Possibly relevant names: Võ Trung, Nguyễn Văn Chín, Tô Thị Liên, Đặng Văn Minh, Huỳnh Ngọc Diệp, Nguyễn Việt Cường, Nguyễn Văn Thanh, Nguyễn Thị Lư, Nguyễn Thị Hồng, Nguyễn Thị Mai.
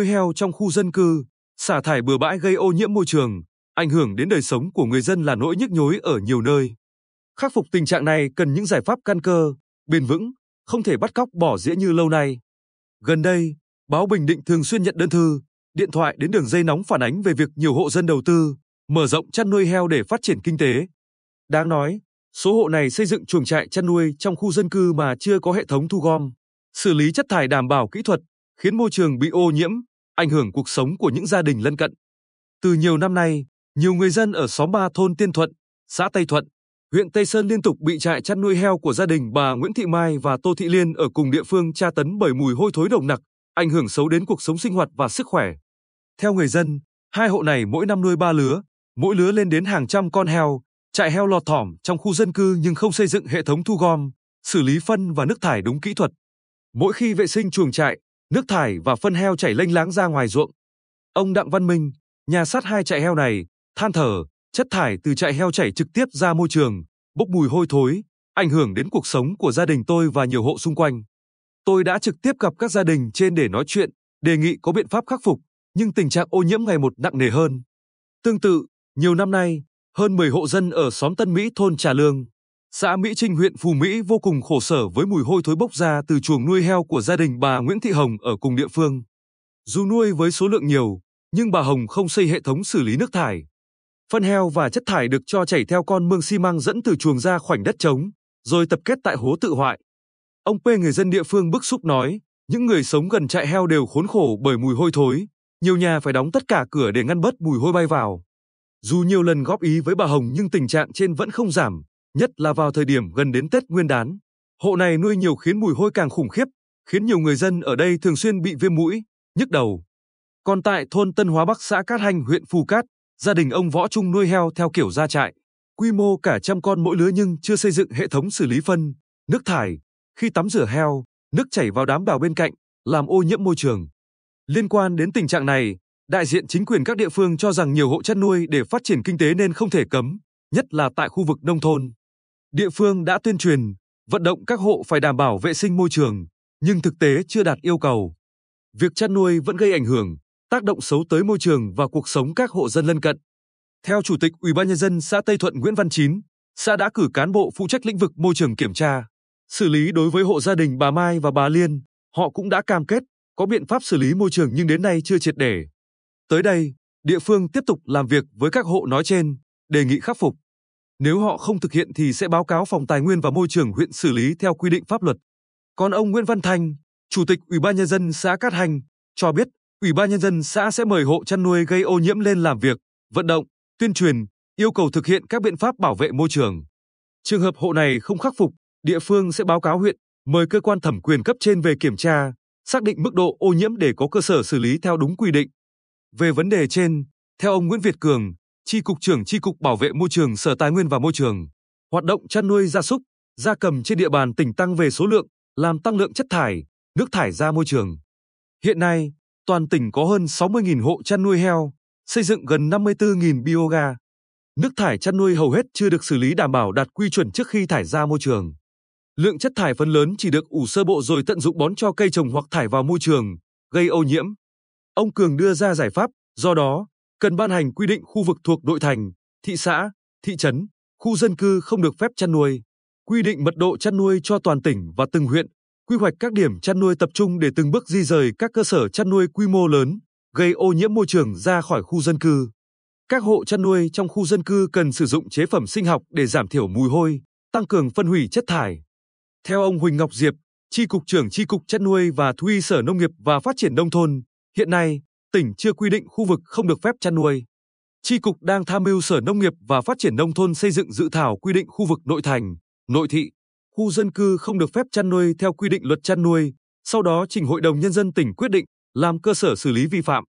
nuôi heo trong khu dân cư, xả thải bừa bãi gây ô nhiễm môi trường, ảnh hưởng đến đời sống của người dân là nỗi nhức nhối ở nhiều nơi. Khắc phục tình trạng này cần những giải pháp căn cơ, bền vững, không thể bắt cóc bỏ dĩa như lâu nay. Gần đây, báo Bình Định thường xuyên nhận đơn thư, điện thoại đến đường dây nóng phản ánh về việc nhiều hộ dân đầu tư, mở rộng chăn nuôi heo để phát triển kinh tế. Đáng nói, số hộ này xây dựng chuồng trại chăn nuôi trong khu dân cư mà chưa có hệ thống thu gom, xử lý chất thải đảm bảo kỹ thuật, khiến môi trường bị ô nhiễm, ảnh hưởng cuộc sống của những gia đình lân cận. Từ nhiều năm nay, nhiều người dân ở xóm 3 thôn Tiên Thuận, xã Tây Thuận, huyện Tây Sơn liên tục bị trại chăn nuôi heo của gia đình bà Nguyễn Thị Mai và Tô Thị Liên ở cùng địa phương tra tấn bởi mùi hôi thối nồng nặc, ảnh hưởng xấu đến cuộc sống sinh hoạt và sức khỏe. Theo người dân, hai hộ này mỗi năm nuôi 3 lứa, mỗi lứa lên đến hàng trăm con heo, trại heo lọt thỏm trong khu dân cư nhưng không xây dựng hệ thống thu gom, xử lý phân và nước thải đúng kỹ thuật. Mỗi khi vệ sinh chuồng trại, nước thải và phân heo chảy lênh láng ra ngoài ruộng. Ông Đặng Văn Minh, nhà sát hai trại heo này, than thở, chất thải từ trại heo chảy trực tiếp ra môi trường, bốc mùi hôi thối, ảnh hưởng đến cuộc sống của gia đình tôi và nhiều hộ xung quanh. Tôi đã trực tiếp gặp các gia đình trên để nói chuyện, đề nghị có biện pháp khắc phục, nhưng tình trạng ô nhiễm ngày một nặng nề hơn. Tương tự, nhiều năm nay, hơn 10 hộ dân ở xóm Tân Mỹ thôn Trà Lương, xã Mỹ Trinh huyện Phú Mỹ vô cùng khổ sở với mùi hôi thối bốc ra từ chuồng nuôi heo của gia đình bà Nguyễn Thị Hồng ở cùng địa phương. Dù nuôi với số lượng nhiều, nhưng bà Hồng không xây hệ thống xử lý nước thải. Phân heo và chất thải được cho chảy theo con mương xi măng dẫn từ chuồng ra khoảnh đất trống, rồi tập kết tại hố tự hoại. Ông P, người dân địa phương bức xúc nói, những người sống gần trại heo đều khốn khổ bởi mùi hôi thối, nhiều nhà phải đóng tất cả cửa để ngăn bớt mùi hôi bay vào. Dù nhiều lần góp ý với bà Hồng nhưng tình trạng trên vẫn không giảm, nhất là vào thời điểm gần đến Tết Nguyên đán. Hộ này nuôi nhiều khiến mùi hôi càng khủng khiếp, khiến nhiều người dân ở đây thường xuyên bị viêm mũi, nhức đầu. Còn tại thôn Tân Hóa Bắc xã Cát Hanh huyện Phù Cát, gia đình ông Võ Trung nuôi heo theo kiểu gia trại, quy mô cả trăm con mỗi lứa nhưng chưa xây dựng hệ thống xử lý phân, nước thải. Khi tắm rửa heo, nước chảy vào đám bào bên cạnh, làm ô nhiễm môi trường. Liên quan đến tình trạng này, đại diện chính quyền các địa phương cho rằng nhiều hộ chăn nuôi để phát triển kinh tế nên không thể cấm, nhất là tại khu vực nông thôn. Địa phương đã tuyên truyền, vận động các hộ phải đảm bảo vệ sinh môi trường, nhưng thực tế chưa đạt yêu cầu. Việc chăn nuôi vẫn gây ảnh hưởng, tác động xấu tới môi trường và cuộc sống các hộ dân lân cận. Theo Chủ tịch UBND xã Tây Thuận Nguyễn Văn Chín, xã đã cử cán bộ phụ trách lĩnh vực môi trường kiểm tra, xử lý đối với hộ gia đình bà Mai và bà Liên. Họ cũng đã cam kết có biện pháp xử lý môi trường nhưng đến nay chưa triệt để. Tới đây, địa phương tiếp tục làm việc với các hộ nói trên, đề nghị khắc phục. Nếu họ không thực hiện thì sẽ báo cáo Phòng Tài nguyên và Môi trường huyện xử lý theo quy định pháp luật. Còn ông Nguyễn Văn Thanh, Chủ tịch UBND xã Cát Hanh, cho biết UBND xã sẽ mời hộ chăn nuôi gây ô nhiễm lên làm việc, vận động, tuyên truyền, yêu cầu thực hiện các biện pháp bảo vệ môi trường. Trường hợp hộ này không khắc phục, địa phương sẽ báo cáo huyện, mời cơ quan thẩm quyền cấp trên về kiểm tra, xác định mức độ ô nhiễm để có cơ sở xử lý theo đúng quy định. Về vấn đề trên, theo ông Nguyễn Việt Cường, Chi cục trưởng Chi cục Bảo vệ Môi trường Sở Tài nguyên và Môi trường, hoạt động chăn nuôi gia súc, gia cầm trên địa bàn tỉnh tăng về số lượng, làm tăng lượng chất thải, nước thải ra môi trường. Hiện nay, toàn tỉnh có hơn 60.000 hộ chăn nuôi heo, xây dựng gần 54.000 bioga. Nước thải chăn nuôi hầu hết chưa được xử lý đảm bảo đạt quy chuẩn trước khi thải ra môi trường. Lượng chất thải phần lớn chỉ được ủ sơ bộ rồi tận dụng bón cho cây trồng hoặc thải vào môi trường, gây ô nhiễm. Ông Cường đưa ra giải pháp, do đó, cần ban hành quy định khu vực thuộc nội thành, thị xã, thị trấn, khu dân cư không được phép chăn nuôi, quy định mật độ chăn nuôi cho toàn tỉnh và từng huyện, quy hoạch các điểm chăn nuôi tập trung để từng bước di rời các cơ sở chăn nuôi quy mô lớn, gây ô nhiễm môi trường ra khỏi khu dân cư. Các hộ chăn nuôi trong khu dân cư cần sử dụng chế phẩm sinh học để giảm thiểu mùi hôi, tăng cường phân hủy chất thải. Theo ông Huỳnh Ngọc Diệp, Chi cục trưởng Chi cục Chăn nuôi và Thú y Sở Nông nghiệp và Phát triển Nông thôn, hiện nay, tỉnh chưa quy định khu vực không được phép chăn nuôi. Chi cục đang tham mưu Sở Nông nghiệp và Phát triển Nông thôn xây dựng dự thảo quy định khu vực nội thành, nội thị, khu dân cư không được phép chăn nuôi theo quy định luật chăn nuôi, sau đó trình Hội đồng Nhân dân tỉnh quyết định làm cơ sở xử lý vi phạm.